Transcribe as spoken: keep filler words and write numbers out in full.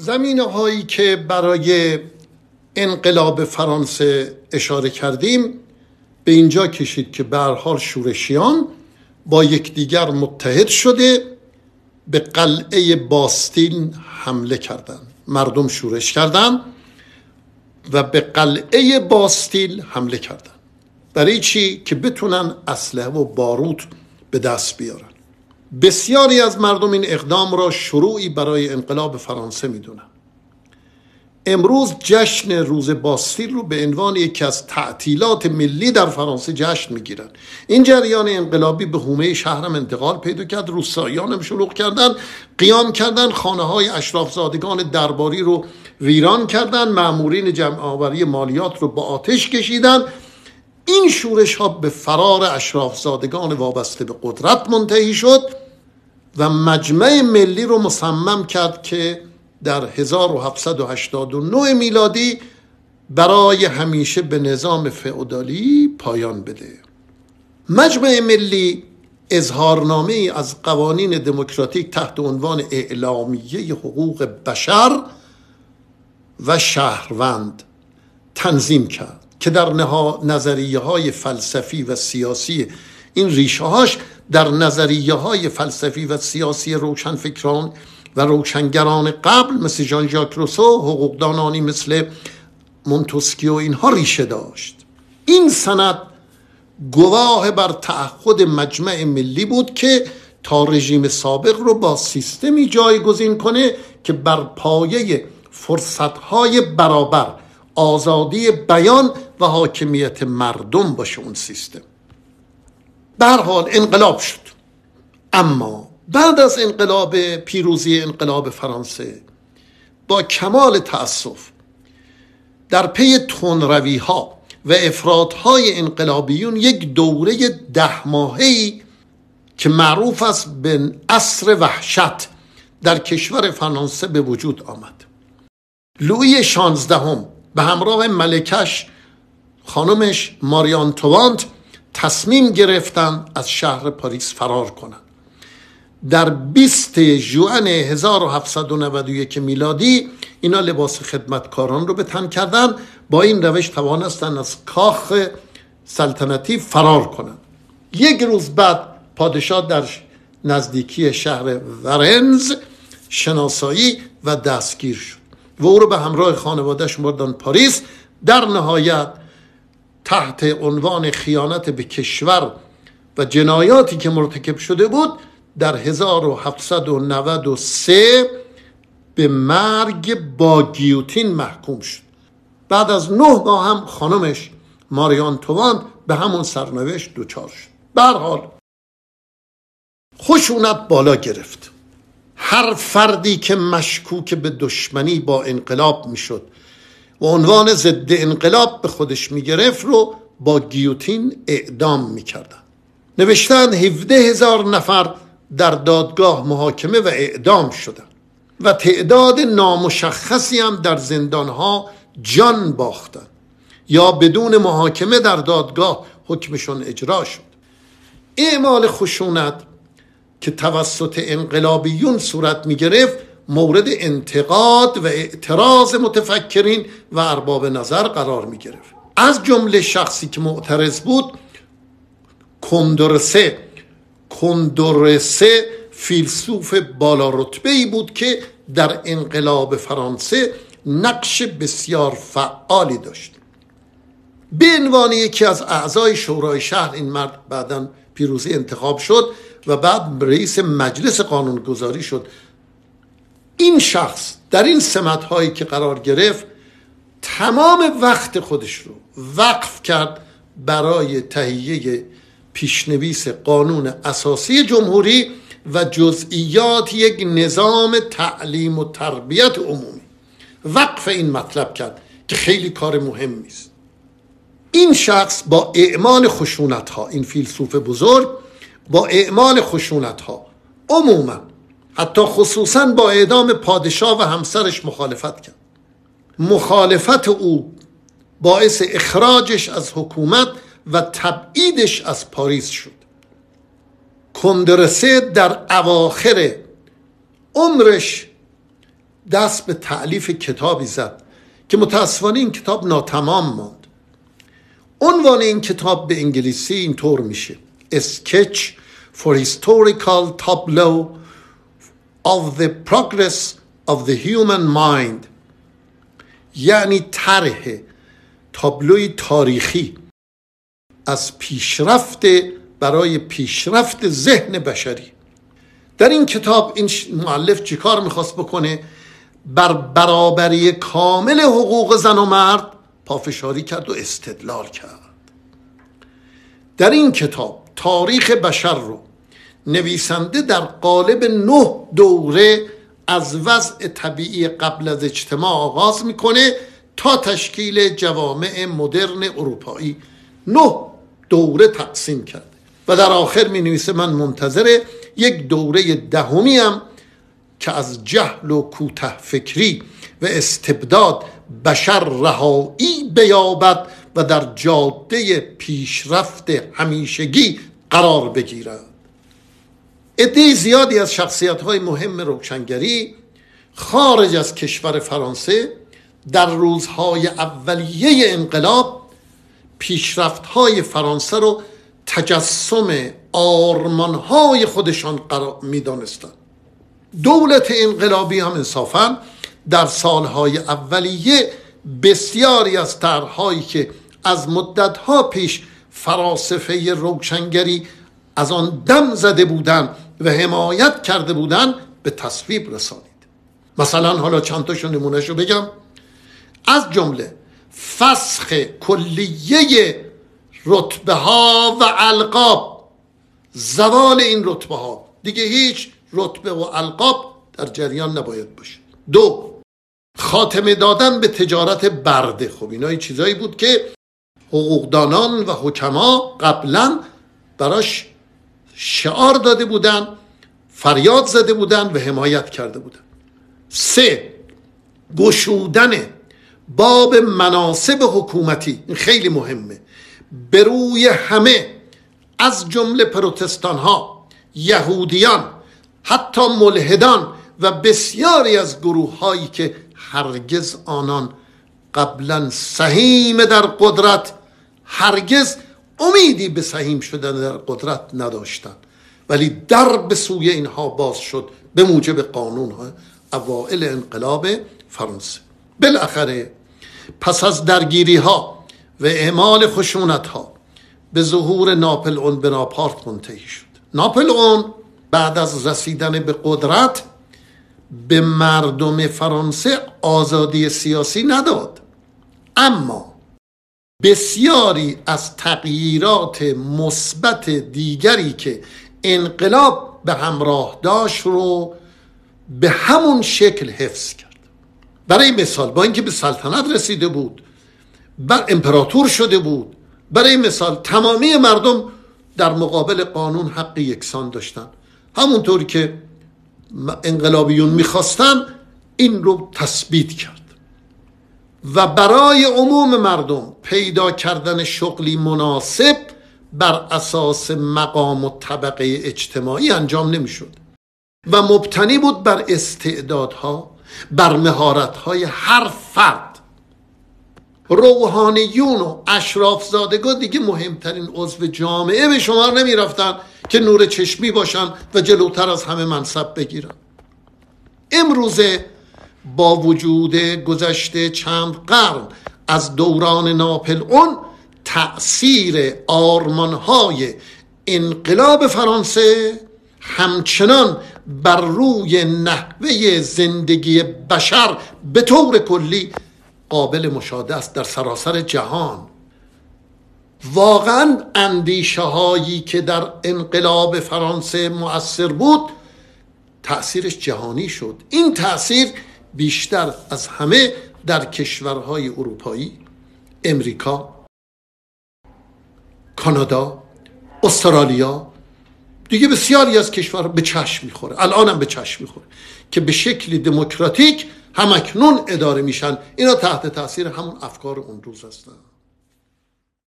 زمینه‌هایی که برای انقلاب فرانسه اشاره کردیم به اینجا کشید که به هر حال شورشیان با یکدیگر متحد شده به قلعه باستیل حمله کردند. مردم شورش کردند و به قلعه باستیل حمله کردند. برای چی؟ که بتونن اسلحه و باروت به دست بیارن. بسیاری از مردم این اقدام را شروعی برای انقلاب فرانسه میدونن. امروز جشن روز باستیل رو به عنوان یکی از تعطیلات ملی در فرانسه جشن میگیرن. این جریان انقلابی به حومه شهرم انتقال پیدا کرد. روستاییان هم شلوغ کردن، قیام کردن، خانه های اشرافزادگان درباری رو ویران کردن، مامورین جمع آوری مالیات رو با آتش کشیدن. این شورش ها به فرار اشرافزادگان وابسته به قدرت منتهی شد و مجمع ملی رو مصمم کرد که در هزار و هفتصد و هشتاد و نه میلادی برای همیشه به نظام فئودالی پایان بده. مجمع ملی اظهارنامه‌ای از قوانین دموکراتیک تحت عنوان اعلامیه حقوق بشر و شهروند تنظیم کرد که در نها نظریه های فلسفی و سیاسی این ریشه هاش در نظریه های فلسفی و سیاسی روشنفکران و روشنگران قبل مثل ژان ژاک روسو، حقوقدانانی مثل منتسکی و اینها ریشه داشت. این سند گواه بر تعهد مجمع ملی بود که تا رژیم سابق رو با سیستمی جایگزین کنه که بر پایه فرصت‌های برابر، آزادی بیان و حاکمیت مردم باشه اون سیستم. به هر حال انقلاب شد. اما بعد از انقلاب، پیروزی انقلاب فرانسه، با کمال تأسف در پی تندروی‌ها و افراط‌های انقلابیون یک دوره ده ماهه‌ای که معروف است به عصر وحشت در کشور فرانسه به وجود آمد. لویی شانزدهم به همراه ملکش، خانمش ماری آنتوانت، تصمیم گرفتند از شهر پاریس فرار کنند. در بیستم ژوئن هزار و هفتصد و نود و یک میلادی اینا لباس خدمتکاران رو به تن کردند. با این روش توانستند از کاخ سلطنتی فرار کنند. یک روز بعد پادشاه در نزدیکی شهر ورنز شناسایی و دستگیر شد و او رو به همراه خانوادهش بردن پاریس. در نهایت تحت عنوان خیانت به کشور و جنایاتی که مرتکب شده بود در هزار و هفتصد و نود و سه به مرگ با گیوتین محکوم شد. بعد از نه ماه هم خانمش ماری آنتوانت به همون سرنوشت دچار شد. به هر حال خشونت بالا گرفت. هر فردی که مشکوک به دشمنی با انقلاب میشد و عنوان ضد انقلاب به خودش میگرفت رو با گیوتین اعدام میکردن. نوشتن هفده هزار نفر در دادگاه محاکمه و اعدام شدند و تعداد نامشخصی هم در زندانها جان باختند یا بدون محاکمه در دادگاه حکمشون اجرا شد. اعمال خشونت که توسط انقلابیون صورت می گرفت مورد انتقاد و اعتراض متفکرین و ارباب نظر قرار می گرفت. از جمله شخصی که معترض بود کندرسه کندرسه فیلسوف بالا رتبه‌ای بود که در انقلاب فرانسه نقش بسیار فعالی داشت. به عنوان یکی از اعضای شورای شهر این مرد بعداً پیروزی انتخاب شد و بعد رئیس مجلس قانونگذاری شد. این شخص در این سمت‌هایی که قرار گرفت تمام وقت خودش رو وقف کرد برای تهیه پیشنویس قانون اساسی جمهوری و جزئیات یک نظام تعلیم و تربیت عمومی. وقف این مطلب کرد که خیلی کار مهمی است. این شخص با اعمال خشونت ها، این فیلسوف بزرگ با اعمال خشونت ها عموما حتی خصوصا با اعدام پادشاه و همسرش مخالفت کرد. مخالفت او باعث اخراجش از حکومت و تبعیدش از پاریس شد. کندرسه در اواخر عمرش دست به تألیف کتابی زد که متاسفانه این کتاب ناتمام ماند. عنوان این کتاب به انگلیسی اینطور میشه: Sketch For historical tableau of the progress of the human mind، یعنی طرح تابلوی تاریخی از پیشرفت برای پیشرفت ذهن بشری. در این کتاب این مؤلف چیکار میخواست بکنه؟ بر برابری کامل حقوق زن و مرد پافشاری کرد و استدلال کرد. در این کتاب تاریخ بشر رو نویسنده در قالب نه دوره از وضع طبیعی قبل از اجتماع آغاز میکنه تا تشکیل جوامع مدرن اروپایی نه دوره تقسیم کرده و در آخر می نویسه من منتظر یک دوره دهمی ام که از جهل و کوته فکری و استبداد بشر رهایی بیابد و در جاده پیشرفت همیشگی قرار بگیرد. عده زیادی از شخصیت‌های مهم روشنگری خارج از کشور فرانسه در روزهای اولیه انقلاب پیشرفت‌های فرانسه رو تجسم آرمان‌های خودشان می‌دانستند. دولت انقلابی هم انصافاً در سالهای اولیه بسیاری از طرح‌هایی که از مدت‌ها پیش فلاسفه روشنگری از آن دم زده بودند و حمایت کرده بودند به تصویب رسانید. مثلا حالا چند تاشو نمونهشو بگم، از جمله فسخ کلیه رتبه ها و القاب، زوال این رتبه ها، دیگه هیچ رتبه و القاب در جریان نباید باشه. دو، خاتمه دادن به تجارت برده. خب اینا این چیزایی بود که حقوقدانان و حکما قبلا براش شعار داده بودن، فریاد زده بودن و حمایت کرده بودن. سه، گشودن باب مناصب حکومتی، این خیلی مهمه، به روی همه از جمله پروتستانها، یهودیان، حتی ملحدان و بسیاری از گروه هایی که هرگز آنان قبلا سهیم در قدرت، هرگز امیدی به سهیم شدن در قدرت نداشتند، ولی در به سوی اینها باز شد به موجب قانون ها اوائل انقلاب فرانسه. بالاخره پس از درگیری ها و اعمال خشونت ها به ظهور ناپلئون بناپارت منتهی شد. ناپلئون بعد از رسیدن به قدرت به مردم فرانسه آزادی سیاسی نداد، اما بسیاری از تغییرات مثبت دیگری که انقلاب به همراه داشت رو به همون شکل حفظ کرد. برای مثال با اینکه به سلطنت رسیده بود، بر امپراتور شده بود، برای مثال تمامی مردم در مقابل قانون حق یکسان داشتند. همونطور که انقلابیون میخواستن این رو تثبیت کرد و برای عموم مردم پیدا کردن شغلی مناسب بر اساس مقام و طبقه اجتماعی انجام نمیشد و مبتنی بود بر استعدادها، بر مهارتهای هر فرد. روحانیون و اشرافزادگان دیگه مهمترین عضو جامعه به شمار نمی رفتن که نور چشمی باشن و جلوتر از همه منصب بگیرن. امروزه با وجود گذشته چند قرن از دوران ناپلئون، تأثیر آرمانهای انقلاب فرانسه همچنان بر روی نحوه زندگی بشر به طور کلی قابل مشاهده است در سراسر جهان. واقعا اندیشه هایی که در انقلاب فرانسه مؤثر بود تأثیرش جهانی شد. این تأثیر بیشتر از همه در کشورهای اروپایی، امریکا، کانادا، استرالیا، دیگه بسیاری از کشورها به چشم میخوره، الان هم به چشم میخوره که به شکلی دموکراتیک همکنون اداره میشن. اینا تحت تاثیر همون افکار اون روز هستن.